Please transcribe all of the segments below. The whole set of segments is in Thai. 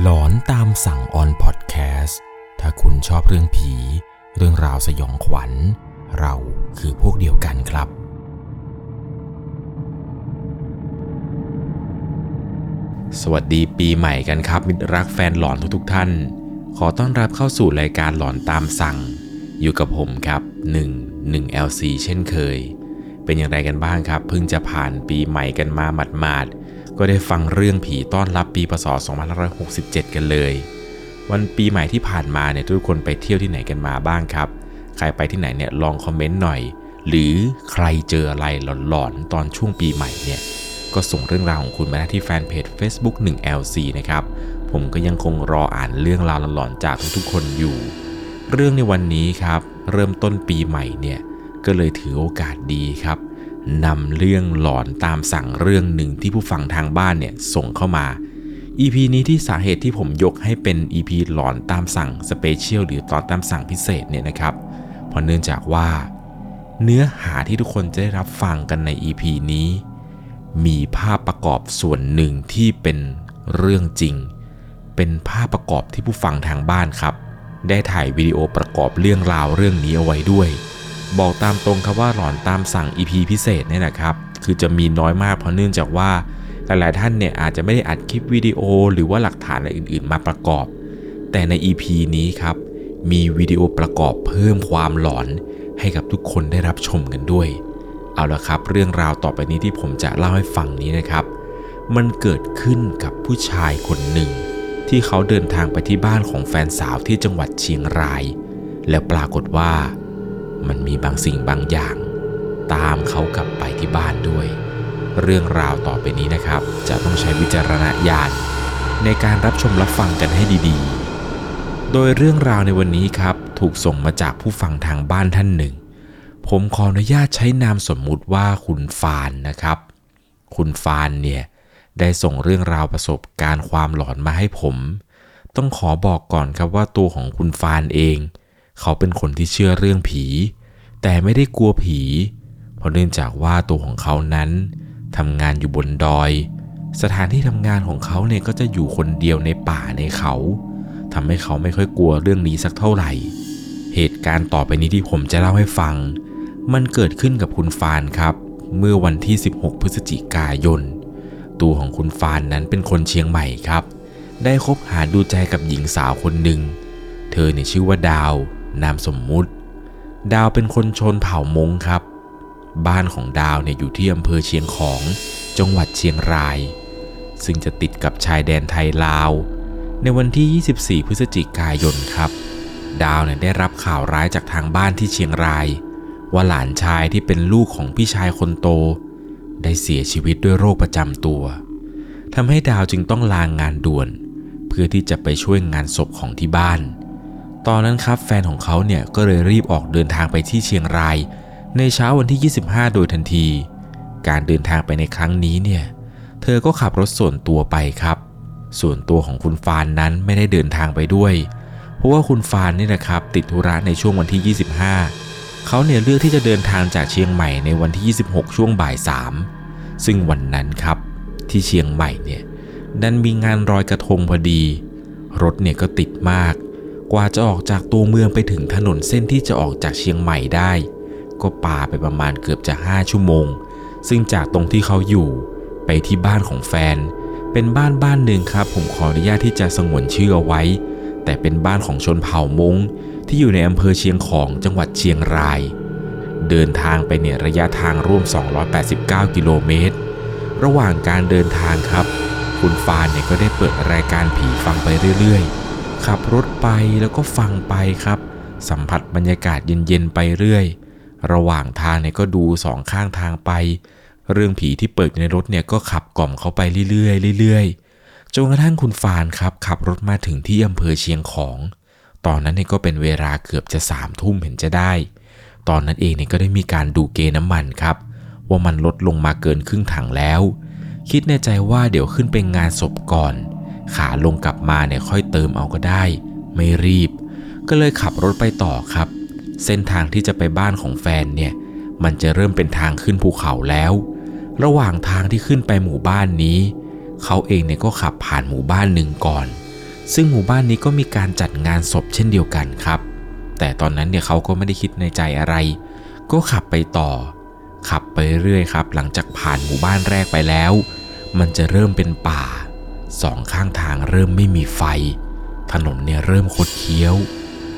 หลอนตามสั่งออนพอดแคสต์ถ้าคุณชอบเรื่องผีเรื่องราวสยองขวัญเราคือพวกเดียวกันครับสวัสดีปีใหม่กันครับมิตรรักแฟนหลอนทุกท่านขอต้อนรับเข้าสู่รายการหลอนตามสั่งอยู่กับผมครับ1 1 LC เช่นเคยเป็นอย่างไรกันบ้างครับเพิ่งจะผ่านปีใหม่กันมาหมาดๆก็ได้ฟังเรื่องผีต้อนรับปีพศ2567กันเลยวันปีใหม่ที่ผ่านมาเนี่ยทุกคนไปเที่ยวที่ไหนกันมาบ้างครับใครไปที่ไหนเนี่ยลองคอมเมนต์หน่อยหรือใครเจออะไรหลอนๆตอนช่วงปีใหม่เนี่ยก็ส่งเรื่องราวของคุณมาที่แฟนเพจ Facebook 1LC นะครับผมก็ยังคงรออ่านเรื่องราวหลอนๆจากทุกๆคนอยู่เรื่องในวันนี้ครับเริ่มต้นปีใหม่เนี่ยก็เลยถือโอกาสดีครับนำเรื่องหลอนตามสั่งเรื่องหนึ่งที่ผู้ฟังทางบ้านเนี่ยส่งเข้ามา EP นี้ที่สาเหตุที่ผมยกให้เป็น EP หลอนตามสั่งสเปเชียลหรือตอนตามสั่งพิเศษเนี่ยนะครับเพราะเนื่องจากว่าเนื้อหาที่ทุกคนจะได้รับฟังกันใน EP นี้มีภาพประกอบส่วนหนึ่งที่เป็นเรื่องจริงเป็นภาพประกอบที่ผู้ฟังทางบ้านครับได้ถ่ายวิดีโอประกอบเรื่องราวเรื่องนี้เอาไว้ด้วยบอกตามตรงครับว่าหลอนตามสั่ง EP พิเศษเนี่ยนะครับคือจะมีน้อยมากเพราะเนื่องจากว่าหลายๆท่านเนี่ยอาจจะไม่ได้อัดคลิปวิดีโอหรือว่าหลักฐานอะไรอื่นๆมาประกอบแต่ใน EP นี้ครับมีวิดีโอประกอบเพิ่มความหลอนให้กับทุกคนได้รับชมกันด้วยเอาละครับเรื่องราวต่อไปนี้ที่ผมจะเล่าให้ฟังนี้นะครับมันเกิดขึ้นกับผู้ชายคนหนึ่งที่เขาเดินทางไปที่บ้านของแฟนสาวที่จังหวัดเชียงรายแล้วปรากฏว่ามันมีบางสิ่งบางอย่างตามเขากลับไปที่บ้านด้วยเรื่องราวต่อไปนี้นะครับจะต้องใช้วิจารณญาณในการรับชมรับฟังกันให้ดีๆโดยเรื่องราวในวันนี้ครับถูกส่งมาจากผู้ฟังทางบ้านท่านหนึ่งผมขออนุญาตใช้นามสมมุติว่าคุณฟานนะครับคุณฟานเนี่ยได้ส่งเรื่องราวประสบการณ์ความหลอนมาให้ผมต้องขอบอกก่อนครับว่าตัวของคุณฟานเองเขาเป็นคนที่เชื่อเรื่องผีแต่ไม่ได้กลัวผีเพราะเนื่องจากว่าตัวของเขานั้นทำงานอยู่บนดอยสถานที่ทำงานของเขาเนี่ยก็จะอยู่คนเดียวในป่าในเขาทำให้เขาไม่ค่อยกลัวเรื่องนี้สักเท่าไหร่เหตุการณ์ต่อไปนี้ที่ผมจะเล่าให้ฟังมันเกิดขึ้นกับคุณฟานครับเมื่อวันที่16พฤศจิกายนตัวของคุณฟานนั้นเป็นคนเชียงใหม่ครับได้คบหาดูใจกับหญิงสาวคนหนึ่งเธอเนี่ยชื่อว่าดาวนามสมมุติดาวเป็นคนชนเผ่ามงครับบ้านของดาวเนี่ยอยู่ที่อำเภอเชียงของจังหวัดเชียงรายซึ่งจะติดกับชายแดนไทยลาวในวันที่24พฤศจิกายนครับดาวเนี่ยได้รับข่าวร้ายจากทางบ้านที่เชียงรายว่าหลานชายที่เป็นลูกของพี่ชายคนโตได้เสียชีวิตด้วยโรคประจำตัวทำให้ดาวจึงต้องลางานด่วนเพื่อที่จะไปช่วยงานศพของที่บ้านตอนนั้นครับแฟนของเขาเนี่ยก็เลยรีบออกเดินทางไปที่เชียงรายในเช้าวันที่25โดยทันทีการเดินทางไปในครั้งนี้เนี่ยเธอก็ขับรถส่วนตัวไปครับส่วนตัวของคุณฟานนั้นไม่ได้เดินทางไปด้วยเพราะว่าคุณฟานนี่นะครับติดธุระในช่วงวันที่25เขาเนี่ยเลือกที่จะเดินทางจากเชียงใหม่ในวันที่26ช่วงบ่าย3ซึ่งวันนั้นครับที่เชียงใหม่เนี่ยดันมีงานรอยกระทงพอดีรถเนี่ยก็ติดมากกว่าจะออกจากตัวเมืองไปถึงถนนเส้นที่จะออกจากเชียงใหม่ได้ก็ป่าไปประมาณเกือบจะ5ชั่วโมงซึ่งจากตรงที่เขาอยู่ไปที่บ้านของแฟนเป็นบ้านหนึ่งครับผมขออนุญาตที่จะสงวนชื่อเอาไว้แต่เป็นบ้านของชนเผ่ามงที่อยู่ในอำเภอเชียงของจังหวัดเชียงรายเดินทางไปเนี่ยระยะทางร่วม289กิโลเมตรระหว่างการเดินทางครับคุณฟานเนี่ยก็ได้เปิดรายการผีฟังไปเรื่อยๆขับรถไปแล้วก็ฟังไปครับสัมผัสบรรยากาศเย็นๆไปเรื่อยระหว่างทางเนี่ยก็ดูสองข้างทางไปเรื่องผีที่เปิดในรถเนี่ยก็ขับกล่อมเขาไปเรื่อยๆจนกระทั่งคุณฟานครับขับรถมาถึงที่อำเภอเชียงของตอนนั้นเนี่ยก็เป็นเวลาเกือบจะ 3:00 น.เห็นจะได้ตอนนั้นเองเนี่ยก็ได้มีการดูเกณฑ์น้ำมันครับว่ามันลดลงมาเกินครึ่งถังแล้วคิดในใจว่าเดี๋ยวขึ้นไปงานศพก่อนขาลงกลับมาเนี่ยค่อยเติมเอาก็ได้ไม่รีบก็เลยขับรถไปต่อครับเส้นทางที่จะไปบ้านของแฟนเนี่ยมันจะเริ่มเป็นทางขึ้นภูเขาแล้วระหว่างทางที่ขึ้นไปหมู่บ้านนี้เขาเองเนี่ยก็ขับผ่านหมู่บ้านหนึ่งก่อน ซึ่งหมู่บ้านนี้ก็มีการจัดงานศพเช่นเดียวกันครับแต่ตอนนั้นเนี่ยเขาก็ไม่ได้คิดในใจอะไรก็ขับไปต่อขับไปเรื่อยครับหลังจากผ่านหมู่บ้านแรกไปแล้วมันจะเริ่มเป็นป่าสองข้างทางเริ่มไม่มีไฟถนนเนี่ยเริ่มคดเคี้ยว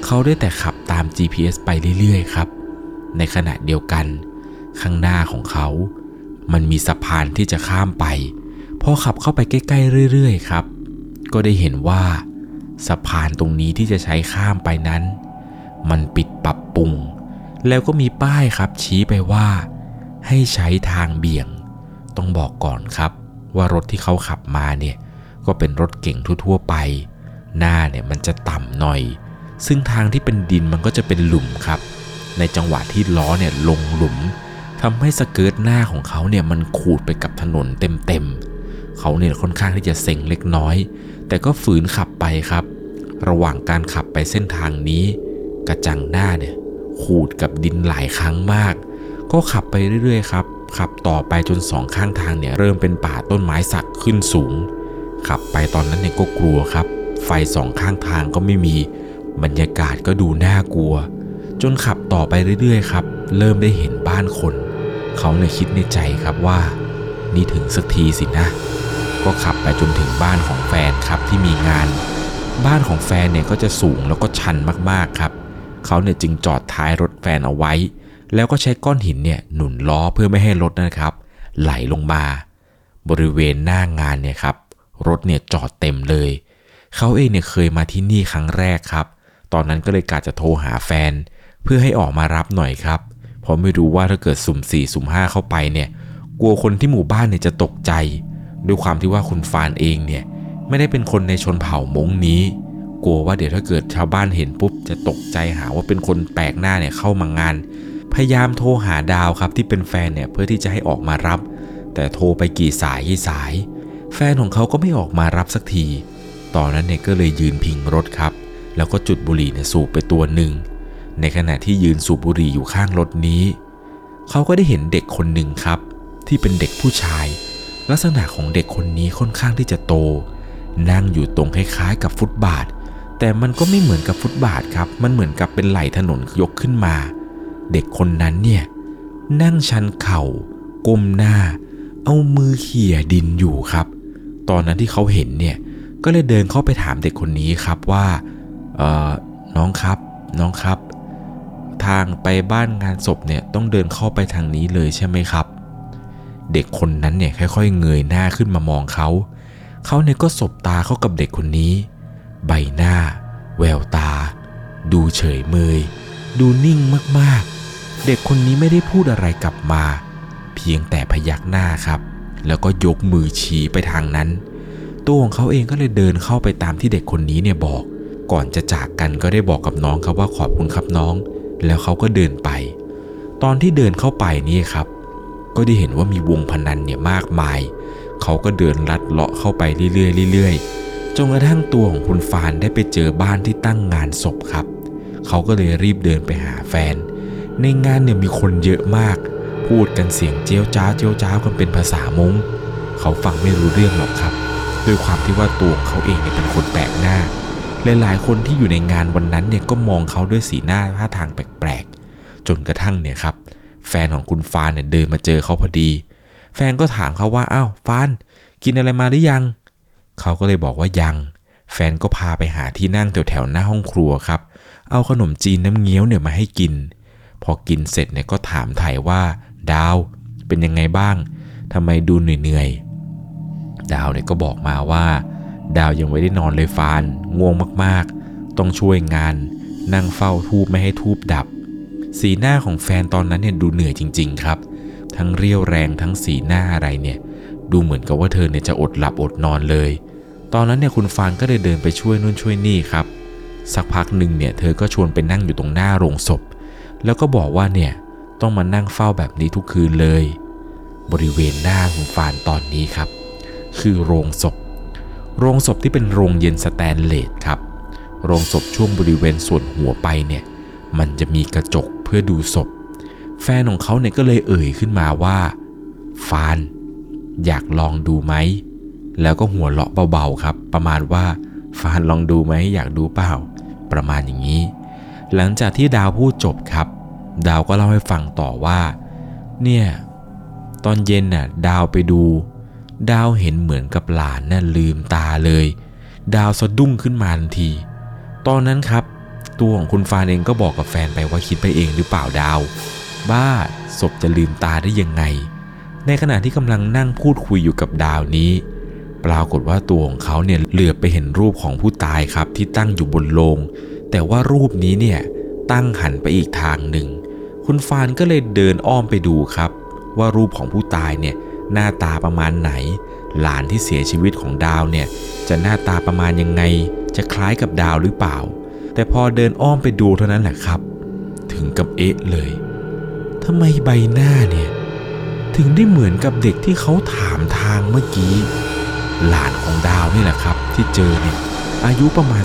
เขาได้แต่ขับตาม GPS ไปเรื่อยๆครับในขณะเดียวกันข้างหน้าของเขามันมีสะพานที่จะข้ามไปพอขับเข้าไปใกล้ๆเรื่อยๆครับก็ได้เห็นว่าสะพานตรงนี้ที่จะใช้ข้ามไปนั้นมันปิดปรับปรุงแล้วก็มีป้ายครับชี้ไปว่าให้ใช้ทางเบี่ยงต้องบอกก่อนครับว่ารถที่เขาขับมาเนี่ยก็เป็นรถเก่งทั่วๆไปหน้าเนี่ยมันจะต่ำหน่อยซึ่งทางที่เป็นดินมันก็จะเป็นหลุมครับในจังหวะที่ล้อเนี่ยลงหลุมทำให้สเกิร์ตหน้าของเขาเนี่ยมันขูดไปกับถนนเต็มๆเขาเนี่ยค่อนข้างที่จะเซ็งเล็กน้อยแต่ก็ฝืนขับไปครับระหว่างการขับไปเส้นทางนี้กระจังหน้าเนี่ยขูดกับดินหลายครั้งมากก็ขับไปเรื่อยๆครับขับต่อไปจนสองข้างทางเนี่ยเริ่มเป็นป่าต้นไม้สักขึ้นสูงขับไปตอนนั้นเนี่ยก็กลัวครับไฟสองข้างทางก็ไม่มีบรรยากาศก็ดูน่ากลัวจนขับต่อไปเรื่อยๆครับเริ่มได้เห็นบ้านคนเขาเนี่ยคิดในใจครับว่านี่ถึงสักทีสินะก็ขับไปจนถึงบ้านของแฟนครับที่มีงานบ้านของแฟนเนี่ยก็จะสูงแล้วก็ชันมากๆครับเขาเนี่ยจึงจอดท้ายรถแฟนเอาไว้แล้วก็ใช้ก้อนหินเนี่ยหนุนล้อเพื่อไม่ให้รถนะครับไหลลงมาบริเวณหน้างานเนี่ยครับรถเนี่ยจอดเต็มเลยเขาเองเนี่ยเคยมาที่นี่ครั้งแรกครับตอนนั้นก็เลยกะจะโทรหาแฟนเพื่อให้ออกมารับหน่อยครับเพราะไม่รู้ว่าถ้าเกิดสุ่ม4สุ่ม5เข้าไปเนี่ยกลัวคนที่หมู่บ้านเนี่ยจะตกใจด้วยความที่ว่าคุณฟานเองเนี่ยไม่ได้เป็นคนในชนเผ่าม้งนี้กลัวว่าเดี๋ยวถ้าเกิดชาวบ้านเห็นปุ๊บจะตกใจหาว่าเป็นคนแปลกหน้าเนี่ยเข้ามางานพยายามโทรหาดาวครับที่เป็นแฟนเนี่ยเพื่อที่จะให้ออกมารับแต่โทรไปกี่สายกี่สายแฟนของเขาก็ไม่ออกมารับสักทีตอนนั้นเนี่ยก็เลยยืนพิงรถครับแล้วก็จุดบุหรี่เนี่ยสูบไปตัวหนึ่งในขณะที่ยืนสูบบุหรี่อยู่ข้างรถนี้เขาก็ได้เห็นเด็กคนหนึ่งครับที่เป็นเด็กผู้ชายลักษณะของเด็กคนนี้ค่อนข้างที่จะโตนั่งอยู่ตรงคล้ายๆกับฟุตบาทแต่มันก็ไม่เหมือนกับฟุตบาทครับมันเหมือนกับเป็นไหล่ถนนยกขึ้นมาเด็กคนนั้นเนี่ยนั่งชันเข่าก้มหน้าเอามือเขี่ยดินอยู่ครับตอนนั้นที่เขาเห็นเนี่ยก็เลยเดินเข้าไปถามเด็กคนนี้ครับว่าน้องครับทางไปบ้านงานศพเนี่ยต้องเดินเข้าไปทางนี้เลยใช่ไหมครับเด็กคนนั้นเนี่ยค่อยๆเงยหน้าขึ้นมามองเขาเนี่ยก็สบตาเข้ากับเด็กคนนี้ใบหน้าแววตาดูเฉยเมยดูนิ่งมากๆเด็กคนนี้ไม่ได้พูดอะไรกลับมาเพียงแต่พยักหน้าครับแล้วก็ยกมือชี้ไปทางนั้นตัวของเขาเองก็เลยเดินเข้าไปตามที่เด็กคนนี้เนี่ยบอกก่อนจะจากกันก็ได้บอกกับน้องครับว่าขอบคุณครับน้องแล้วเขาก็เดินไปตอนที่เดินเข้าไปนี่ครับก็ได้เห็นว่ามีวงพนันเนี่ยมากมายเขาก็เดินลัดเลาะเข้าไปเรื่อยๆจนกระทั่งตัวของคุณฟานได้ไปเจอบ้านที่ตั้งงานศพครับเขาก็เลยรีบเดินไปหาแฟนในงานเนี่ยมีคนเยอะมากพูดกันเสียงเจี๊ยวจ้าวเจี๊ยวจ้าวกันเป็นภาษาม้งเขาฟังไม่รู้เรื่องหรอกครับด้วยความที่ว่าตัวเขาเองเนี่ยเป็นคนแปลกหน้าหลายๆคนที่อยู่ในงานวันนั้นเนี่ยก็มองเขาด้วยสีหน้าท่าทางแปลกๆจนกระทั่งเนี่ยครับแฟนของคุณฟานเนี่ยเดินมาเจอเขาพอดีแฟนก็ถามเขาว่าอ้าวฟานกินอะไรมาหรือยังเขาก็เลยบอกว่ายังแฟนก็พาไปหาที่นั่งแถวๆหน้าห้องครัวครับเอาขนมจีนน้ำเงี้ยวเนี่ยมาให้กินพอกินเสร็จเนี่ยก็ถามไถ่ว่าดาวเป็นยังไงบ้างทำไมดูเหนื่อยๆดาวเนี่ยก็บอกมาว่าดาวยังไม่ได้นอนเลยฟานง่วงมากๆต้องช่วยงานนั่งเฝ้าทูบไม่ให้ทูบดับสีหน้าของแฟนตอนนั้นเนี่ยดูเหนื่อยจริงๆครับทั้งเรี่ยวแรงทั้งสีหน้าอะไรเนี่ยดูเหมือนกับว่าเธอเนี่ยจะอดหลับอดนอนเลยตอนนั้นเนี่ยคุณฟานก็เลยเดินไปช่วยนู่นช่วยนี่ครับสักพักหนึ่งเนี่ยเธอก็ชวนไปนั่งอยู่ตรงหน้าโรงศพแล้วก็บอกว่าเนี่ยต้องมานั่งเฝ้าแบบนี้ทุกคืนเลยบริเวณหน้าคุณฟานตอนนี้ครับคือโรงศพที่เป็นโรงเย็นสแตนเลสครับโรงศพช่วงบริเวณส่วนหัวไปเนี่ยมันจะมีกระจกเพื่อดูศพแฟนของเขาเนี่ยก็เลยเอ่ยขึ้นมาว่าฟานอยากลองดูไหมแล้วก็หัวเราะเบาๆครับประมาณว่า ฟานลองดูไหมอยากดูเปล่าประมาณอย่างนี้หลังจากที่ดาวพูดจบครับดาวก็เล่าให้ฟังต่อว่าเนี่ยตอนเย็นน่ะดาวไปดูดาวเห็นเหมือนกับหลานน่ะลืมตาเลยดาวสะดุ้งขึ้นมาทันทีตอนนั้นครับตัวของคุณฟานเองก็บอกกับแฟนไปว่าคิดไปเองหรือเปล่าดาวบ้าศพจะลืมตาได้ยังไงในขณะที่กำลังนั่งพูดคุยอยู่กับดาวนี้ปรากฏว่าตัวของเขาเนี่ยเหลือไปเห็นรูปของผู้ตายครับที่ตั้งอยู่บนโลงแต่ว่ารูปนี้เนี่ยตั้งหันไปอีกทางหนึ่งคุณฟานก็เลยเดินอ้อมไปดูครับว่ารูปของผู้ตายเนี่ยหน้าตาประมาณไหนหลานที่เสียชีวิตของดาวเนี่ยจะหน้าตาประมาณยังไงจะคล้ายกับดาวหรือเปล่าแต่พอเดินอ้อมไปดูเท่านั้นแหละครับถึงกับเอ๊ะเลยทำไมใบหน้าเนี่ยถึงได้เหมือนกับเด็กที่เขาถามทางเมื่อกี้หลานของดาวนี่แหละครับที่เจอเนี่ยอายุประมาณ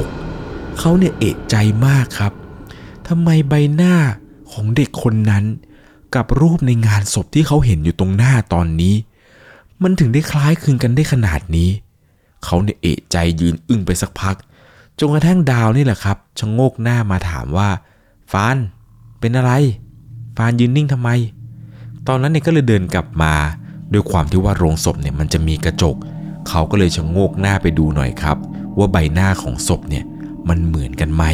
15-16 เขาเนี่ยเอะใจมากครับทำไมใบหน้าของเด็กคนนั้นกับรูปในงานศพที่เขาเห็นอยู่ตรงหน้าตอนนี้มันถึงได้คล้ายคลึงกันได้ขนาดนี้เขาเนี่ยเอะใจยืนอึ้งไปสักพักจนกระทั่งดาวนี่แหละครับชะโงกหน้ามาถามว่าฟานเป็นอะไรฟานยืนนิ่งทำไมตอนนั้นเนี่ยก็เลยเดินกลับมาด้วยความที่ว่าโรงศพเนี่ยมันจะมีกระจกเขาก็เลยชะโงกหน้าไปดูหน่อยครับว่าใบหน้าของศพเนี่ยมันเหมือนกันไหม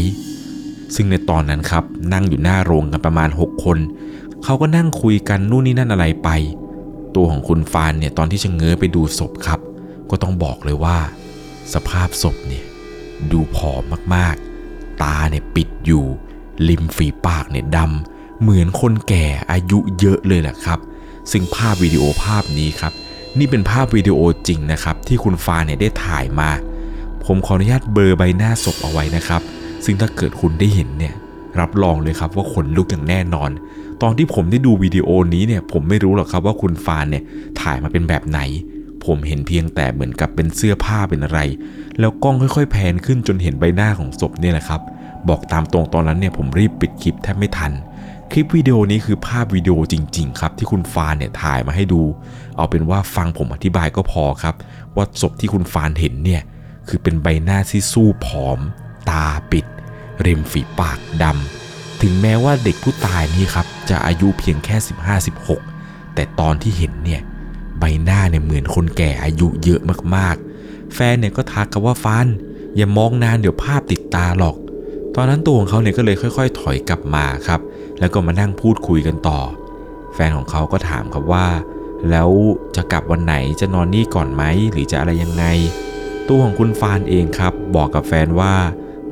ซึ่งในตอนนั้นครับนั่งอยู่หน้าโรงกันประมาณ6คนเขาก็นั่งคุยกันนู่นนี่นั่นอะไรไปตัวของคุณฟานเนี่ยตอนที่ชะเง้อไปดูศพครับก็ต้องบอกเลยว่าสภาพศพเนี่ยดูผอมมากๆตาเนี่ยปิดอยู่ริมฝีปากเนี่ยดำเหมือนคนแก่อายุเยอะเลยแหละครับซึ่งภาพวิดีโอภาพนี้ครับนี่เป็นภาพวิดีโอจริงนะครับที่คุณฟานเนี่ยได้ถ่ายมาผมขออนุญาตเบลอใบหน้าศพเอาไว้นะครับซึ่งถ้าเกิดคุณได้เห็นเนี่ยรับรองเลยครับว่าขนลุกอย่างแน่นอนตอนที่ผมได้ดูวิดีโอนี้เนี่ยผมไม่รู้หรอกครับว่าคุณฟานเนี่ยถ่ายมาเป็นแบบไหนผมเห็นเพียงแต่เหมือนกับเป็นเสื้อผ้าเป็นอะไรแล้วกล้องค่อยๆแพนขึ้นจนเห็นใบหน้าของศพเนี่ยแหละครับบอกตามตรงตอนนั้นเนี่ยผมรีบปิดคลิปแทบไม่ทันคลิปวิดีโอนี้คือภาพวิดีโอจริงๆครับที่คุณฟานเนี่ยถ่ายมาให้ดูเอาเป็นว่าฟังผมอธิบายก็พอครับว่าศพที่คุณฟานเห็นเนี่ยคือเป็นใบหน้าที่สู้ผอมตาปิดริมฝีปากดำถึงแม้ว่าเด็กผู้ตายนี่ครับจะอายุเพียงแค่ 15-16 แต่ตอนที่เห็นเนี่ยใบหน้าเนี่ยเหมือนคนแก่อายุเยอะมากๆแฟนเนี่ยก็ทักกันว่าฟานอย่ามองนานเดี๋ยวภาพติดตาหรอกตอนนั้นตัวของเขาเนี่ยก็เลยค่อยๆถอยกลับมาครับแล้วก็มานั่งพูดคุยกันต่อแฟนของเขาก็ถามครับว่าแล้วจะกลับวันไหนจะนอนนี่ก่อนไหมหรือจะอะไรยังไงตัวของคุณฟานเองครับบอกกับแฟนว่า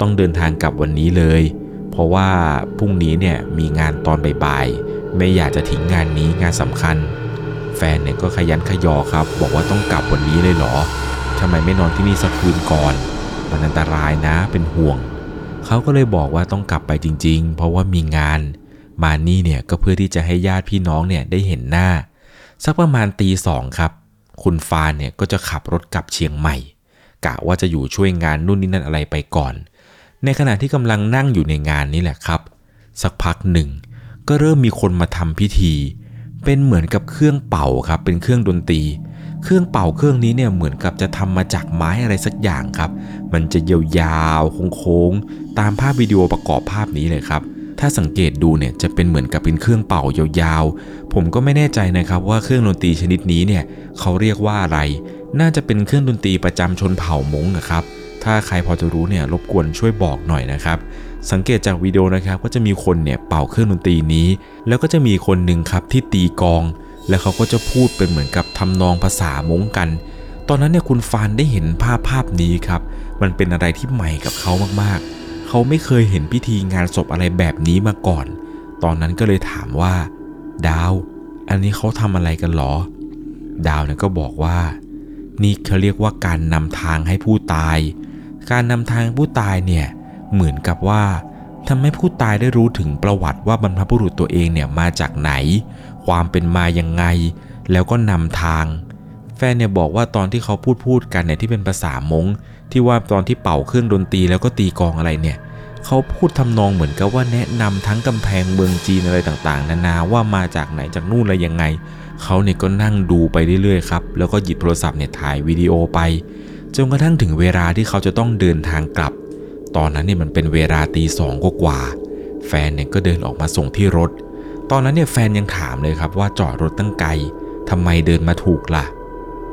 ต้องเดินทางกลับวันนี้เลยเพราะว่าพรุ่งนี้เนี่ยมีงานตอนบ่ายๆไม่อยากจะทิ้งงานนี้งานสำคัญแฟนเนี่ยก็ขยันขยอครับบอกว่าต้องกลับวันนี้เลยเหรอทำไมไม่นอนที่นี่สักคืนก่อนมันอันตรายนะเป็นห่วงเขาก็เลยบอกว่าต้องกลับไปจริงๆเพราะว่ามีงานมานี่เนี่ยก็เพื่อที่จะให้ญาติพี่น้องเนี่ยได้เห็นหน้าสักประมาณ 2:00 น.ครับคุณฟานเนี่ยก็จะขับรถกลับเชียงใหม่กะว่าจะอยู่ช่วยงานนู่นนี่นั่นอะไรไปก่อนในขณะที่กำลังนั่งอยู่ในงานนี้แหละครับสักพักหนึ่งก็เริ่มมีคนมาทำพิธีเป็นเหมือนกับเครื่องเป่าครับเป็นเครื่องดนตรีเครื่องเป่าเครื่องนี้เนี่ยเหมือนกับจะทำมาจากไม้อะไรสักอย่างครับมันจะยาวๆโค้งๆตามภาพวิดีโอประกอบภาพนี้เลยครับถ้าสังเกตดูเนี่ยจะเป็นเหมือนกับเป็นเครื่องเป่ายาวๆผมก็ไม่แน่ใจนะครับว่าเครื่องดนตรีชนิดนี้เนี่ยเขาเรียกว่าอะไรน่าจะเป็นเครื่องดนตรีประจำชนเผ่าม้งนะครับถ้าใครพอจะรู้เนี่ยรบกวนช่วยบอกหน่อยนะครับสังเกตจากวิดีโอนะครับก็จะมีคนเนี่ยเป่าเครื่องดนตรีนี้แล้วก็จะมีคนหนึ่งครับที่ตีกองแล้วเขาก็จะพูดเป็นเหมือนกับทำนองภาษาม้งกันตอนนั้นเนี่ยคุณฟานได้เห็นภาพนี้ครับมันเป็นอะไรที่ใหม่กับเขามากๆเขาไม่เคยเห็นพิธีงานศพอะไรแบบนี้มาก่อนตอนนั้นก็เลยถามว่าดาวอันนี้เขาทำอะไรกันหรอดาวเนี่ยก็บอกว่านี่เขาเรียกว่าการนำทางให้ผู้ตายการนำทางผู้ตายเนี่ยเหมือนกับว่าทำให้ผู้ตายได้รู้ถึงประวัติว่าบรรพบุรุษตัวเองเนี่ยมาจากไหนความเป็นมายังไงแล้วก็นำทางแฟนเนี่ยบอกว่าตอนที่เขาพูดกันเนี่ยที่เป็นภาษาม้งที่ว่าตอนที่เป่าเครื่องดนตรีแล้วก็ตีกองอะไรเนี่ยเขาพูดทำนองเหมือนกับว่าแนะนำทั้งกำแพงเมืองจีนอะไรต่างๆนานาว่ามาจากไหนจากนู่นอะไรยังไงเขาเนี่ยก็นั่งดูไปเรื่อยๆครับแล้วก็หยิบโทรศัพท์เนี่ยถ่ายวิดีโอไป จนกระทั่งถึงเวลาที่เขาจะต้องเดินทางกลับตอนนั้นเนี่ยมันเป็นเวลาตี 2 กว่าแฟนเนี่ยก็เดินออกมาส่งที่รถตอนนั้นเนี่ยแฟนยังถามเลยครับว่าจอดรถตั้งไกลทำไมเดินมาถูกล่ะ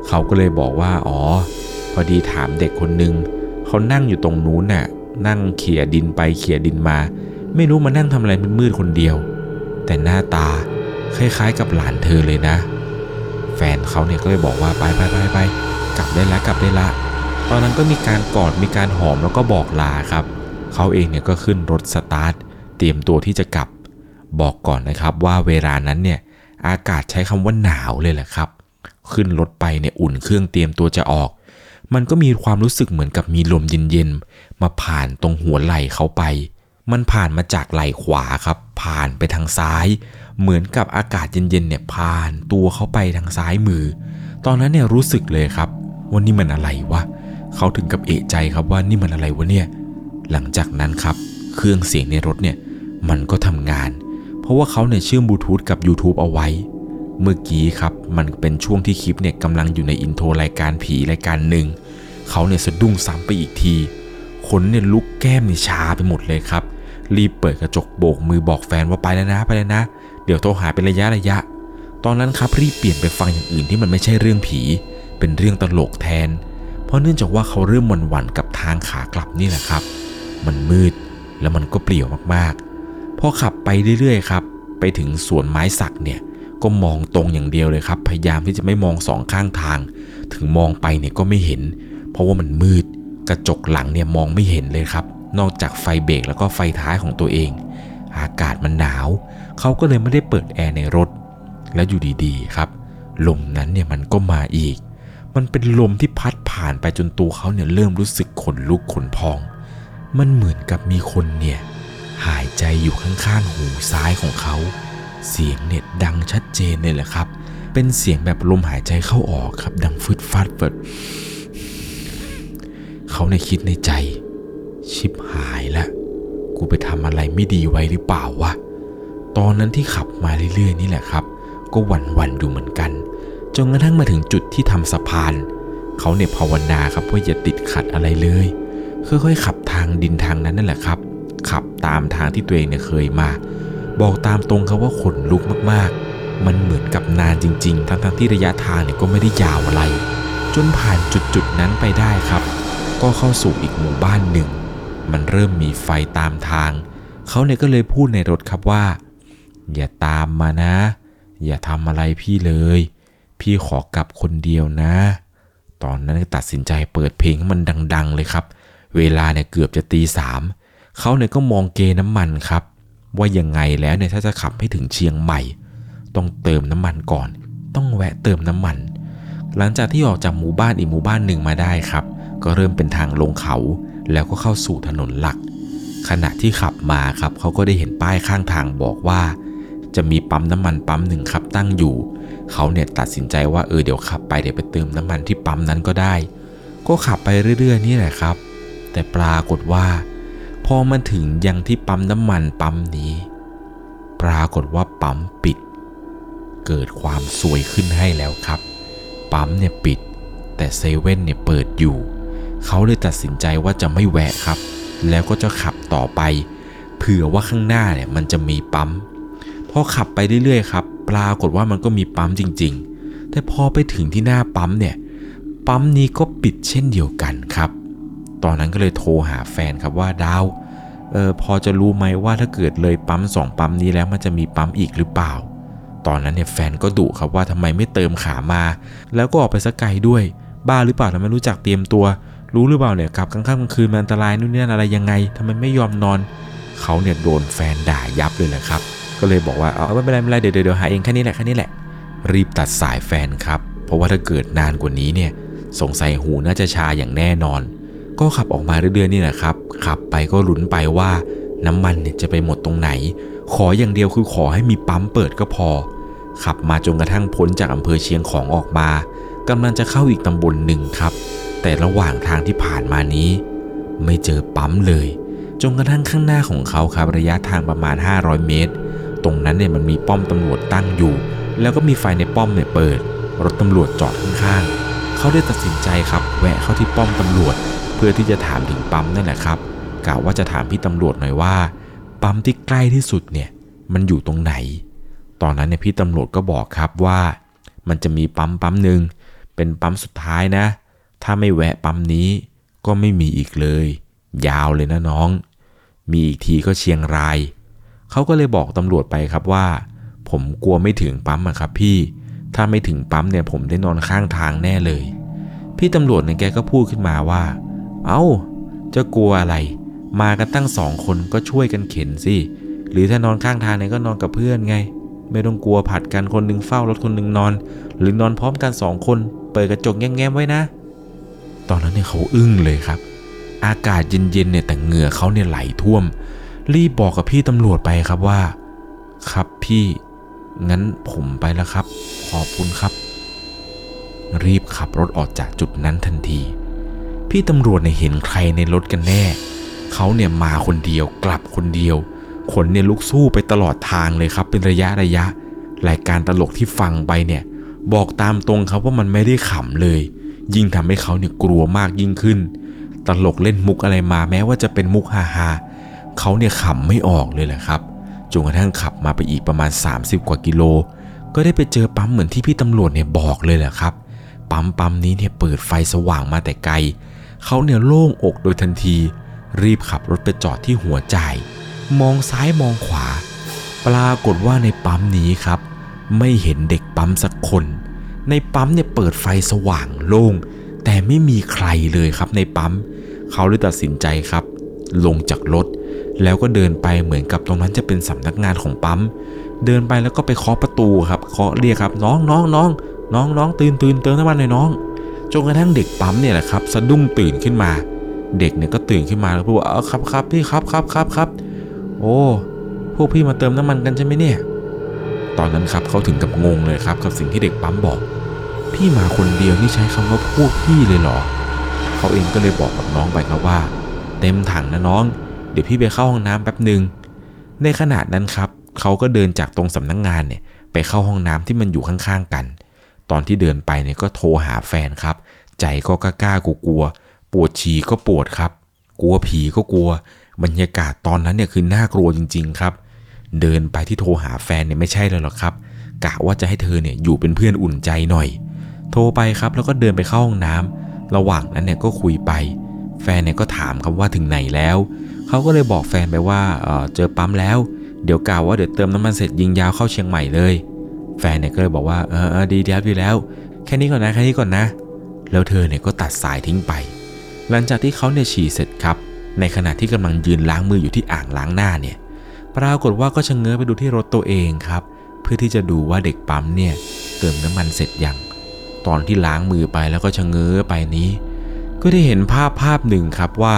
เขาก็เลยบอกว่าอ๋อพอดีถามเด็กคนนึงเขานั่งอยู่ตรงนู้นน่ะนั่งเขี่ยดินไปเขี่ยดินมาไม่รู้มานั่งทำอะไรมืดๆคนเดียวแต่หน้าตาคล้ายๆกับหลานเธอเลยนะแฟนเขาเนี่ยก็เลยบอกว่าไปกลับได้ละตอนนั้นก็มีการกอดมีการหอมแล้วก็บอกลาครับเขาเองเนี่ยก็ขึ้นรถสตาร์ทเตรียมตัวที่จะกลับบอกก่อนนะครับว่าเวลานั้นเนี่ยอากาศใช้คำว่าหนาวเลยแหละครับขึ้นรถไปเนี่ยอุ่นเครื่องเตรียมตัวจะออกมันก็มีความรู้สึกเหมือนกับมีลมเย็นๆมาผ่านตรงหัวไหล่เขาไปมันผ่านมาจากไหล่ขวาครับผ่านไปทางซ้ายเหมือนกับอากาศเย็นๆเนี่ยผ่านตัวเขาไปทางซ้ายมือตอนนั้นเนี่ยรู้สึกเลยครับว่านี่มันอะไรวะเขาถึงกับเอะใจครับว่านี่มันอะไรวะเนี่ยหลังจากนั้นครับเครื่องเสียงในรถเนี่ยมันก็ทำงานเพราะว่าเขาเนี่ยเชื่อมบลูทูธกับ YouTube เอาไว้เมื่อกี้ครับมันเป็นช่วงที่คลิปเนี่ยกำลังอยู่ในอินโทรรายการผีรายการหนึ่งเขาเนี่ยสะดุ้งซ้ำไปอีกทีขนเนี่ยลุกแก้มเนี่ยชาไปหมดเลยครับรีบเปิดกระจกโบกมือบอกแฟนว่าไปแล้วนะเดี๋ยวโทรหาเป็นระยะตอนนั้นครับรีบเปลี่ยนไปฟังอย่างอื่นที่มันไม่ใช่เรื่องผีเป็นเรื่องตลกแทนเพราะเนื่องจากว่าเขาเริ่มหวั่นๆกับทางขากลับนี่แหละครับมันมืดแล้วมันก็เปลี่ยวมากๆพอขับไปเรื่อยๆครับไปถึงสวนไม้สักเนี่ยก็มองตรงอย่างเดียวเลยครับพยายามที่จะไม่มองสองข้างทางถึงมองไปเนี่ยก็ไม่เห็นเพราะว่ามันมืดกระจกหลังเนี่ยมองไม่เห็นเลยครับนอกจากไฟเบรกแล้วก็ไฟท้ายของตัวเองอากาศมันหนาวเขาก็เลยไม่ได้เปิดแอร์ในรถแล้วอยู่ดีๆครับลมนั้นเนี่ยมันก็มาอีกมันเป็นลมที่พัดผ่านไปจนตัวเขาเนี่ยเริ่มรู้สึกขนลุกขนพองมันเหมือนกับมีคนเนี่ยหายใจอยู่ข้างๆหูซ้ายของเขาเสียงเนี่ยดังชัดเจนเลยแหละครับเป็นเสียงแบบลมหายใจเข้าออกครับดังฟึดฟัดแบบเขาเนี่ยคิดในใจชิบหายละกูไปทำอะไรไม่ดีไว้หรือเปล่าวะตอนนั้นที่ขับมาเรื่อยๆนี่แหละครับก็หวั่นๆอยู่เหมือนกันจนกระทั่งมาถึงจุดที่ทำสะพานเขาเนี่ยภาวนาครับว่าอย่าติดขัดอะไรเลยค่อยๆขับทางดินทางนั้นนั่นแหละครับขับตามทางที่ตัวเองเนี่ยเคยมาบอกตามตรงครับว่าขนลุกมากๆมันเหมือนกับนานจริงๆทั้งที่ระยะทางเนี่ยก็ไม่ได้ยาวอะไรจนผ่านจุดๆนั้นไปได้ครับก็เข้าสู่อีกหมู่บ้านหนึ่งมันเริ่มมีไฟตามทางเขาเนี่ยก็เลยพูดในรถครับว่าอย่าตามมานะอย่าทำอะไรพี่เลยพี่ขอกลับคนเดียวนะตอนนั้นตัดสินใจเปิดเพลงให้มันดังๆเลยครับเวลาเนี่ยเกือบจะตี 3เขาเนี่ยก็มองเกน้ำมันครับว่ายังไงแล้วเนี่ยถ้าจะขับให้ถึงเชียงใหม่ต้องเติมน้ำมันก่อนต้องแวะเติมน้ำมันหลังจากที่ออกจากหมู่บ้านอีกหมู่บ้านหนึ่งมาได้ครับก็เริ่มเป็นทางลงเขาแล้วก็เข้าสู่ถนนหลักขณะที่ขับมาครับเขาก็ได้เห็นป้ายข้างทางบอกว่าจะมีปั๊มน้ำมันปั๊มหนึ่งครับตั้งอยู่เขาเนี่ยตัดสินใจว่าเดี๋ยวขับไปเดี๋ยวไปเติมน้ำมันที่ปั๊มนั้นก็ได้ก็ขับไปเรื่อยๆนี่แหละครับแต่ปรากฏว่าพอมาถึงยังที่ปั๊มน้ำมันปั๊มนี้ปรากฏว่าปั๊มปิดเกิดความซวยขึ้นให้แล้วครับปั๊มเนี่ยปิดแต่เซเว่นเนี่ยเปิดอยู่เขาเลยตัดสินใจว่าจะไม่แวะครับแล้วก็จะขับต่อไปเผื่อว่าข้างหน้าเนี่ยมันจะมีปั๊มพอขับไปเรื่อยๆครับปรากฏว่ามันก็มีปั๊มจริงๆแต่พอไปถึงที่หน้าปั๊มเนี่ยปั๊มนี้ก็ปิดเช่นเดียวกันครับตอนนั้นก็เลยโทรหาแฟนครับว่าดาวพอจะรู้ไหมว่าถ้าเกิดเลยปั๊ม2ปั๊มนี้แล้วมันจะมีปั๊มอีกหรือเปล่าตอนนั้นเนี่ยแฟนก็ดุครับว่าทำไมไม่เติมขามาแล้วก็ออกไปซะไกลด้วยบ้าหรือเปล่าทำไมรู้จักเตรียมตัวรู้หรือเปล่าเนี่ยกลับกลางค่ำกลางคืนมันอันตรายนู่นนี่อะไรยังไงทำไมไม่ยอมนอนเขาเนี่ยโดนแฟนด่ายับเลยแหละครับก็เลยบอกว่าเอาไม่เป็นไรเดี๋ยวหาเองแค่นี้แหละรีบตัดสายแฟนครับเพราะว่าถ้าเกิดนานกว่านี้เนี่ยสงสัยหูน่าจะชาอย่างแน่นอนก็ขับออกมาเรื่อยๆนี่แหละครับขับไปก็ลุ้นไปว่าน้ำมันเนี่ยจะไปหมดตรงไหนขออย่างเดียวคือขอให้มีปั๊มเปิดก็พอขับมาจนกระทั่งพ้นจากอำเภอเชียงของออกมากำลังจะเข้าอีกตำบลหนึ่งครับแต่ระหว่างทางที่ผ่านมานี้ไม่เจอปั๊มเลยจนกระทั่งข้างหน้าของเขาครับระยะทางประมาณ500เมตรตรงนั้นเนี่ยมันมีป้อมตำรวจตั้งอยู่แล้วก็มีไฟในป้อมเนี่ยเปิดรถตำรวจจอดข้างๆเข เขาได้ตัดสินใจครับแวะเข้าที่ป้อมตำรวจเพื่อที่จะถามถึงปั๊มนั่นแหละครับกล่าวว่าจะถามพี่ตำรวจหน่อยว่าปั๊มที่ใกล้ที่สุดเนี่ยมันอยู่ตรงไหนตอนนั้นเนี่ยพี่ตำรวจก็บอกครับว่ามันจะมีปั๊มนึงเป็นปั๊มสุดท้ายนะถ้าไม่แวะปั๊มนี้ก็ไม่มีอีกเลยยาวเลยนะน้องมีอีกทีก็เชียงรายเขาก็เลยบอกตำรวจไปครับว่าผมกลัวไม่ถึงปั๊มอะครับพี่ถ้าไม่ถึงปั๊มเนี่ยผมได้นอนข้างทางแน่เลยพี่ตำรวจเนี่ยแกก็พูดขึ้นมาว่าเอ้าจะกลัวอะไรมากันตั้ง2คนก็ช่วยกันเข็นสิหรือถ้านอนข้างทางเนี่ยก็นอนกับเพื่อนไงไม่ต้องกลัวผัดกันคนนึงเฝ้ารถคนนึงนอนหรือนอนพร้อมกัน2คนเปิดกระจกแง้มๆไว้นะตอนนั้นเนี่ยเขาอึ้งเลยครับอากาศเย็นๆเนี่ยแต่เหงื่อเขาเนี่ยไหลท่วมรีบบอกกับพี่ตำรวจไปครับว่าครับพี่งั้นผมไปแล้วครับขอบคุณครับรีบขับรถออกจากจุดนั้นทันทีพี่ตำรวจเนี่ยเห็นใครในรถกันแน่เขาเนี่ยมาคนเดียวกลับคนเดียวขนเนี่ยลุกสู้ไปตลอดทางเลยครับเป็นระยะรายการตลกที่ฟังไปเนี่ยบอกตามตรงครับว่ามันไม่ได้ขำเลยยิ่งทำให้เขาเนี่ยกลัวมากยิ่งขึ้นตลกเล่นมุกอะไรมาแม้ว่าจะเป็นมุกฮาๆเขาเนี่ยขำไม่ออกเลยแหละครับจนกระทั่งขับมาไปอีกประมาณ30กว่ากิโลก็ได้ไปเจอปั๊มเหมือนที่พี่ตำรวจเนี่ยบอกเลยแหละครับปั๊มนี้เนี่ยเปิดไฟสว่างมาแต่ไกลเขาเนี่ยโล่งอกโดยทันทีรีบขับรถไปจอดที่หัวใจมองซ้ายมองขวาปรากฏว่าในปั๊มนี้ครับไม่เห็นเด็กปั๊มสักคนในปั๊มเนี่ยเปิดไฟสว่างโล่งแต่ไม่มีใครเลยครับในปั๊มเขาเลยตัดสินใจครับลงจากรถแล้วก็เดินไปเหมือนกับตรงนั้นจะเป็นสำนักงานของปั๊มเดินไปแล้วก็ไปเคาะประตูครับเคาะเรียกครับน้องตื่นเติมน้ำมันหน่อยน้องจนกระทั่งเด็กปั๊มเนี่ยแหละครับสะดุ้งตื่นขึ้นมาเด็กเนี่ยก็ตื่นขึ้นมาแล้วพูดว่าครับพี่ครับโอ้พวกพี่มาเติมน้ำมันกันใช่ไหมเนี่ยตอนนั้นครับเขาถึงกับงงเลยครับกับสิ่งที่เด็กปั๊มบอกพี่มาคนเดียวนี่ใช้คำว่าพวกพี่เลยเหรอเขาเองก็เลยบอกกับน้องไปครับว่าเต็มถังนะน้องเดี๋ยวพี่ไปเข้าห้องน้ำแป๊บนึงในขณะนั้นครับเขาก็เดินจากตรงสำนักงานเนี่ยไปเข้าห้องน้ำที่มันอยู่ข้างๆกันตอนที่เดินไปเนี่ยก็โทรหาแฟนครับใจก็กลัวปวดฉี่ก็ปวดครับกลัวผีก็กลัวบรรยากาศตอนนั้นเนี่ยคือน่ากลัวจริงๆครับเดินไปที่โทรหาแฟนเนี่ยไม่ใช่เลยหรอกครับกะว่าจะให้เธอเนี่ยอยู่เป็นเพื่อนอุ่นใจหน่อยโทรไปครับแล้วก็เดินไปเข้าห้องน้ำระหว่างนั้นเนี่ยก็คุยไปแฟนเนี่ยก็ถามครับว่าถึงไหนแล้วเขาก็เลยบอกแฟนไปว่าเจอปั๊มแล้วเดี๋ยวกล่าวว่าเดี๋ยวเติมน้ำมันเสร็จยิงยาวเข้าเชียงใหม่เลยแฟนเนี่ยก็เลยบอกว่าดีแล้วแค่นี้ก่อนนะแล้วเธอเนี่ยก็ตัดสายทิ้งไปหลังจากที่เขาเนี่ยฉี่เสร็จครับในขณะที่กำลังยืนล้างมืออยู่ที่อ่างล้างหน้าเนี่ยปรากฏว่าก็ชะเง้อไปดูที่รถตัวเองครับเพื่อที่จะดูว่าเด็กปั๊มเนี่ยเติมน้ำมันเสร็จยังตอนที่ล้างมือไปแล้วก็ชะเง้อไปนี้ก็ได้เห็นภาพหนึ่งครับว่า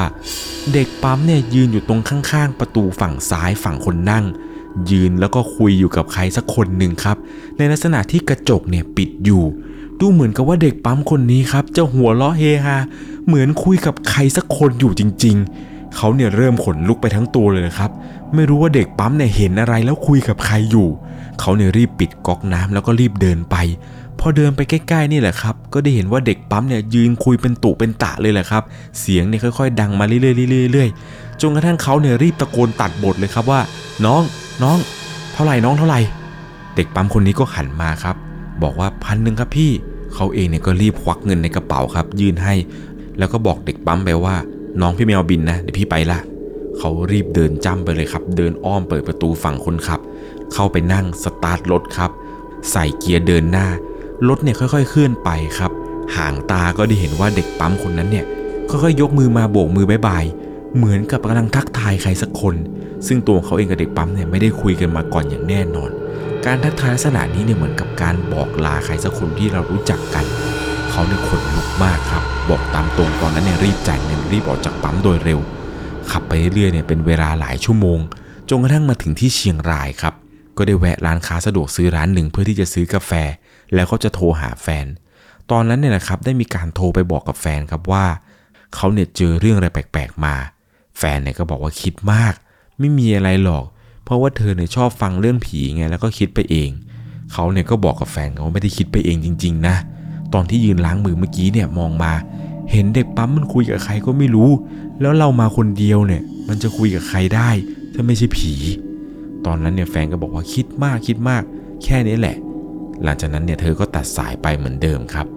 เด็กปั๊มเนี่ยยืนอยู่ตรงข้างๆประตูฝั่งซ้ายฝั่งคนนั่งยืนแล้วก็คุยอยู่กับใครสักคนหนึ่งครับในลักษณะที่กระจกเนี่ยปิดอยู่ดูเหมือนกับว่าเด็กปั๊มคนนี้ครับจะหัวเราะเฮฮาเหมือนคุยกับใครสักคนอยู่จริงๆเขาเนี่ยเริ่มขนลุกไปทั้งตัวเลยนะครับไม่รู้ว่าเด็กปั๊มเนี่ยเห็นอะไรแล้วคุยกับใครอยู่เขาเนี่ยรีบปิดก๊อกน้ำแล้วก็รีบเดินไปพอเดินไปใกล้ๆนี่แหละครับก็ได้เห็นว่าเด็กปั๊มเนี่ยยืนคุยเป็นตุเป็นตะเลยแหละครับเสียงเนี่ยค่อยๆดังมาเรื่อยๆๆจนกระทั่งเขาเนี่ยรีบตะโกนตัดบทเลยครับว่าน้องเท่าไหร่เด็กปั๊มคนนี้ก็หันมาครับบอกว่า1,000ครับพี่เขาเองเนี่ยก็รีบควักเงินในกระเป๋าครับยื่นให้แล้วก็บอกเด็กปั๊มไปว่าน้องพี่ไม่เอาบินนะเดี๋ยวพี่ไปละเขารีบเดินจ้ำไปเลยครับเดินอ้อมเปิดประตูฝั่งคนขับเข้าไปนั่งสตาร์ทรถครับใส่เกียร์เดินหน้ารถเนี่ยค่อยๆเคลื่อนไปครับห่างตาก็ได้เห็นว่าเด็กปั๊มคนนั้นเนี่ยค่อยๆยกมือมาโบกมือบ๊ายบายเหมือนกับกำลังทักทายใครสักคนซึ่งตัวเขาเองกับเด็กปั๊มเนี่ยไม่ได้คุยกันมาก่อนอย่างแน่นอนการทักทายลักษณะนี้เนี่ยเหมือนกับการบอกลาใครสักคนที่เรารู้จักกันเขาเนี่ยขนลุกมากครับบอกตามตรงตอนนั้นเนี่ยรีบจ่ายเงินรีบออกจากปั๊มโดยเร็วขับไปเรื่อยๆเนี่ยเป็นเวลาหลายชั่วโมงจนกระทั่งมาถึงที่เชียงรายครับก็ได้แวะร้านค้าสะดวกซื้อร้านหนึ่งเพื่อที่จะซื้อกาแฟแล้วก็จะโทรหาแฟนตอนนั้นเนี่ยนะครับได้มีการโทรไปบอกกับแฟนครับว่าเขาเนี่ยเจอเรื่องอะไรแปลกๆมาแฟนเนี่ยก็บอกว่าคิดมากไม่มีอะไรหรอกเพราะว่าเธอเนี่ยชอบฟังเรื่องผีไงแล้วก็คิดไปเองเขาเนี่ยก็บอกกับแฟนว่าไม่ได้คิดไปเองจริงๆนะ ตอนที่ยืนล้างมือเมื่อกี้เนี่ยมองมาเห็นเด็กปั๊มมันคุยกับใครก็ไม่รู้แล้วเรามาคนเดียวเนี่ยมันจะคุยกับใครได้ถ้าไม่ใช่ผีตอนนั้นเนี่ยแฟนก็บอกว่าคิดมากแค่นี้แหละหลังจากนั้นเนี่ยเธอก็ตัดสายไปเหมือนเดิมครับ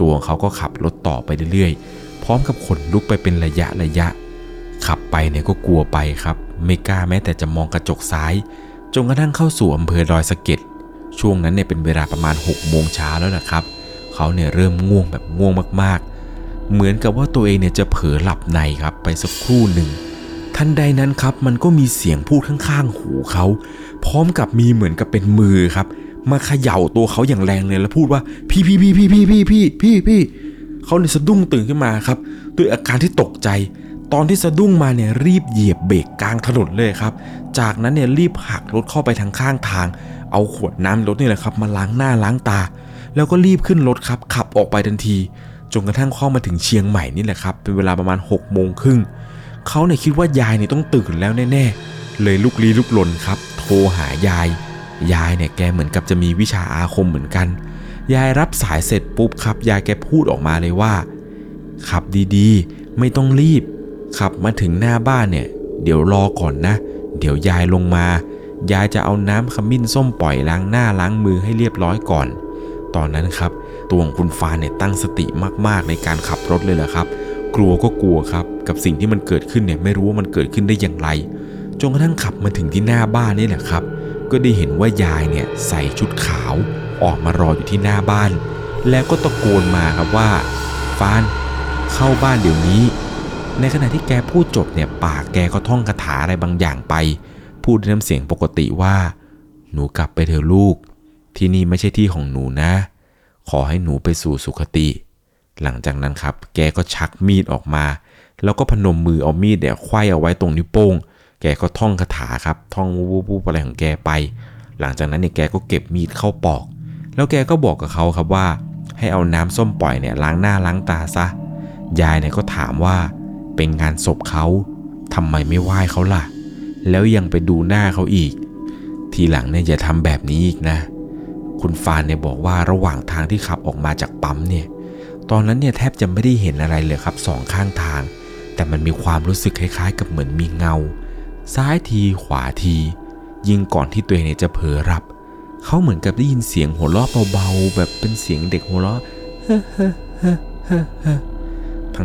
ตัวเขาก็ขับรถต่อไปเรื่อยๆพร้อมกับขนลุกไปเป็นระยะขับไปเนี่ยก็กลัวไปครับไม่กล้าแม้แต่จะมองกระจกซ้ายจนกระทั่งเข้าสู่อำเภอดอยสะเก็ดช่วงนั้นเนี่ยเป็นเวลาประมาณ 18:00 น.แล้วนะครับเขาเนี่ยเริ่มง่วงแบบง่วงมากๆเหมือนกับว่าตัวเองเนี่ยจะเผลอหลับในครับไปสักครู่หนึ่งทันใดนั้นครับมันก็มีเสียงพูดข้างๆหูเขาพร้อมกับมีเหมือนกับเป็นมือครับมาเขย่าตัวเขาอย่างแรงเลยแล้วพูดว่าพี่เขาเนี่ยสะดุ้งตื่นขึ้นมาครับด้วยอาการที่ตกใจตอนที่สะดุ้งมาเนี่ยรีบเหยียบเบรกกลางถนนเลยครับจากนั้นเนี่ยรีบหักรถเข้าไปทางข้างทางเอาขวดน้ำรถนี่แหละครับมาล้างหน้าล้างตาแล้วก็รีบขึ้นรถครับขับออกไปทันทีจนกระทั่งเข้ามาถึงเชียงใหม่นี่แหละครับเป็นเวลาประมาณ 18:30 น.เขาเนี่ยคิดว่ายายเนี่ยต้องตื่นแล้วแน่ๆเลยลุกลี้ลุกลนครับโทรหายายเนี่ยแกเหมือนกับจะมีวิชาอาคมเหมือนกันยายรับสายเสร็จปุ๊บครับยายแกพูดออกมาเลยว่าขับดีๆไม่ต้องรีบขับมาถึงหน้าบ้านเนี่ยเดี๋ยวรอก่อนนะเดี๋ยวยายลงมายายจะเอาน้ำขมิ้นส้มปล่อยล้างหน้าล้างมือให้เรียบร้อยก่อนตอนนั้นครับตัวของคุณฟ้าเนี่ยตั้งสติมากๆในการขับรถเลยแหละครับกลัวก็กลัวครับกับสิ่งที่มันเกิดขึ้นเนี่ยไม่รู้ว่ามันเกิดขึ้นได้อย่างไรจนกระทั่งขับมาถึงที่หน้าบ้านนี่แหละครับก็ได้เห็นว่ายายเนี่ยใส่ชุดขาวออกมารออยู่ที่หน้าบ้านแล้วก็ตะโกนมาครับว่าฟ้านเข้าบ้านเดี๋ยวนี้ในขณะที่แกพูดจบเนี่ยปากแกก็ท่องคาถาอะไรบางอย่างไปพูดด้วยน้ำเสียงปกติว่าหนูกลับไปเถอะลูกที่นี่ไม่ใช่ที่ของหนูนะขอให้หนูไปสู่สุคติหลังจากนั้นครับแกก็ชักมีดออกมาแล้วก็พนมมือเอามีดเนี่ยไขว้เอาไว้ตรงนิ้วโป้งแกก็ท่องคาถาครับท่องวูบๆอะไรของแกไปหลังจากนั้นเนี่ยแกก็เก็บมีดเข้าปอกแล้วแกก็บอกกับเขาครับว่าให้เอาน้ำส้มปล่อยเนี่ยล้างหน้าล้างตาซะยายเนี่ยก็ถามว่าเป็นงานศพเขาทำไมไม่ไหว้เขาล่ะแล้วยังไปดูหน้าเขาอีกทีหลังเนี่ยอย่าทำแบบนี้อีกนะคุณฟานเนี่ยบอกว่าระหว่างทางที่ขับออกมาจากปั๊มเนี่ยตอนนั้นเนี่ยแทบจะไม่ได้เห็นอะไรเลยครับสองข้างทางแต่มันมีความรู้สึกคล้ายๆกับเหมือนมีเงาซ้ายทีขวาทียิ่งก่อนที่ตัวเองเนี่ยจะเผลอหลับเขาเหมือนกับได้ยินเสียงหัวเราะเบาๆแบบเป็นเสียงเด็กหัวเราะ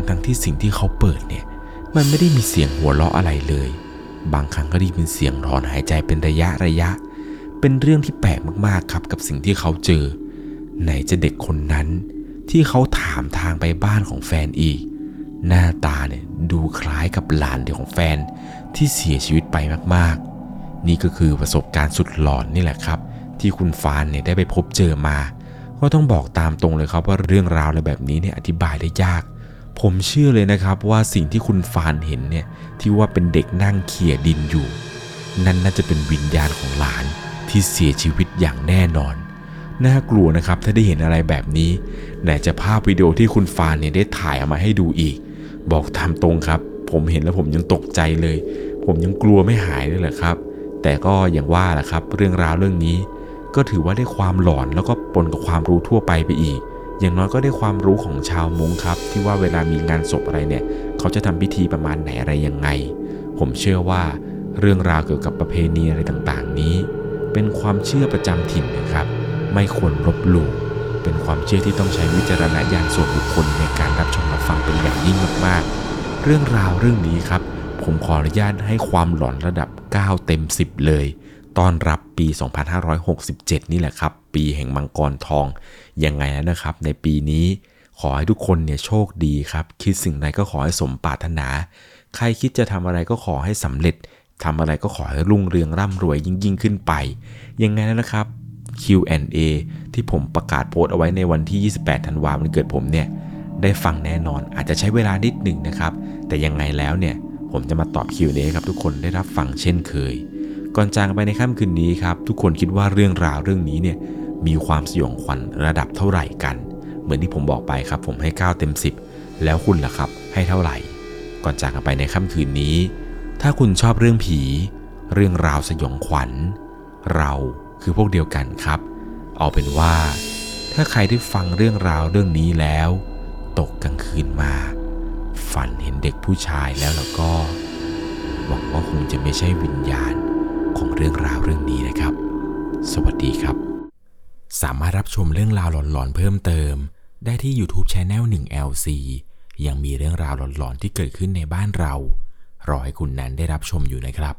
ทั้งที่สิ่งที่เขาเปิดเนี่ยมันไม่ได้มีเสียงหัวเราะอะไรเลยบางครั้งก็ได้ยินเสียงถอนหายใจเป็นระยะเป็นเรื่องที่แปลกมากๆครับกับสิ่งที่เขาเจอไหนจะเด็กคนนั้นที่เขาถามทางไปบ้านของแฟนอีกหน้าตาเนี่ยดูคล้ายกับหลานของแฟนที่เสียชีวิตไปมากๆนี่ก็คือประสบการณ์สุดหลอนนี่แหละครับที่คุณฟานเนี่ยได้ไปพบเจอมาก็ต้องบอกตามตรงเลยครับว่าเรื่องราวอะไรแบบนี้เนี่ยอธิบายได้ยากผมเชื่อเลยนะครับว่าสิ่งที่คุณฟานเห็นเนี่ยที่ว่าเป็นเด็กนั่งเขี่ยดินอยู่นั่นน่าจะเป็นวิญญาณของหลานที่เสียชีวิตอย่างแน่นอนน่ากลัวนะครับถ้าได้เห็นอะไรแบบนี้ไหนจะภาพวิดีโอที่คุณฟานเนี่ยได้ถ่ายเอามาให้ดูอีกบอกตามตรงครับผมเห็นแล้วผมยังตกใจเลยผมยังกลัวไม่หายเลยแหละครับแต่ก็อย่างว่าแหละครับเรื่องราวเรื่องนี้ก็ถือว่าได้ความหลอนแล้วก็ปนกับความรู้ทั่วไปอีกอย่างน้อยก็ได้ความรู้ของชาวม้งครับที่ว่าเวลามีงานศพอะไรเนี่ยเขาจะทำพิธีประมาณไหนอะไรยังไงผมเชื่อว่าเรื่องราวเกี่ยวกับประเพณีอะไรต่างๆนี้เป็นความเชื่อประจำถิ่นนะครับไม่ควรลบหลู่เป็นความเชื่อที่ต้องใช้วิจารณญาณส่วนบุคคลในการรับชมรับฟังเป็นอย่างยิ่งมากๆเรื่องราวเรื่องนี้ครับผมขออนุญาตให้ความหลอนระดับ9เต็ม10เลยต้อนรับปี2567นี่แหละครับปีแห่งมังกรทองยังไงแล้วนะครับในปีนี้ขอให้ทุกคนเนี่ยโชคดีครับคิดสิ่งใดก็ขอให้สมปรารถนาใครคิดจะทำอะไรก็ขอให้สำเร็จทำอะไรก็ขอให้รุ่งเรืองร่ำรวยยิ่งขึ้นไปยังไงแล้วนะครับ Q&A ที่ผมประกาศโพสต์เอาไว้ในวันที่28ธันวาคมวันเกิดผมเนี่ยได้ฟังแน่นอนอาจจะใช้เวลานิดหนึ่งนะครับแต่ยังไงแล้วเนี่ยผมจะมาตอบ Q&A ครับทุกคนได้รับฟังเช่นเคยก่อนจากไปในค่ำคืนนี้ครับทุกคนคิดว่าเรื่องราวเรื่องนี้เนี่ยมีความสยองขวัญระดับเท่าไหร่กันเหมือนที่ผมบอกไปครับผมให้9เต็ม10แล้วคุณล่ะครับให้เท่าไหร่ก่อนจากกันไปในค่ำคืนนี้ถ้าคุณชอบเรื่องผีเรื่องราวสยองขวัญเราคือพวกเดียวกันครับเอาเป็นว่า ถ้าใครได้ฟังเรื่องราวเรื่องนี้แล้วตกกลางคืนมาฝันเห็นเด็กผู้ชายแล้วก็หวังว่าคงจะไม่ใช่วิญญาณของเรื่องราวเรื่องนี้นะครับสวัสดีครับสามารถรับชมเรื่องราวหลอนๆเพิ่มเติมได้ที่ YouTube Channel 1LC ยังมีเรื่องราวหลอนๆที่เกิดขึ้นในบ้านเรารอให้คุณนั้นได้รับชมอยู่นะครับ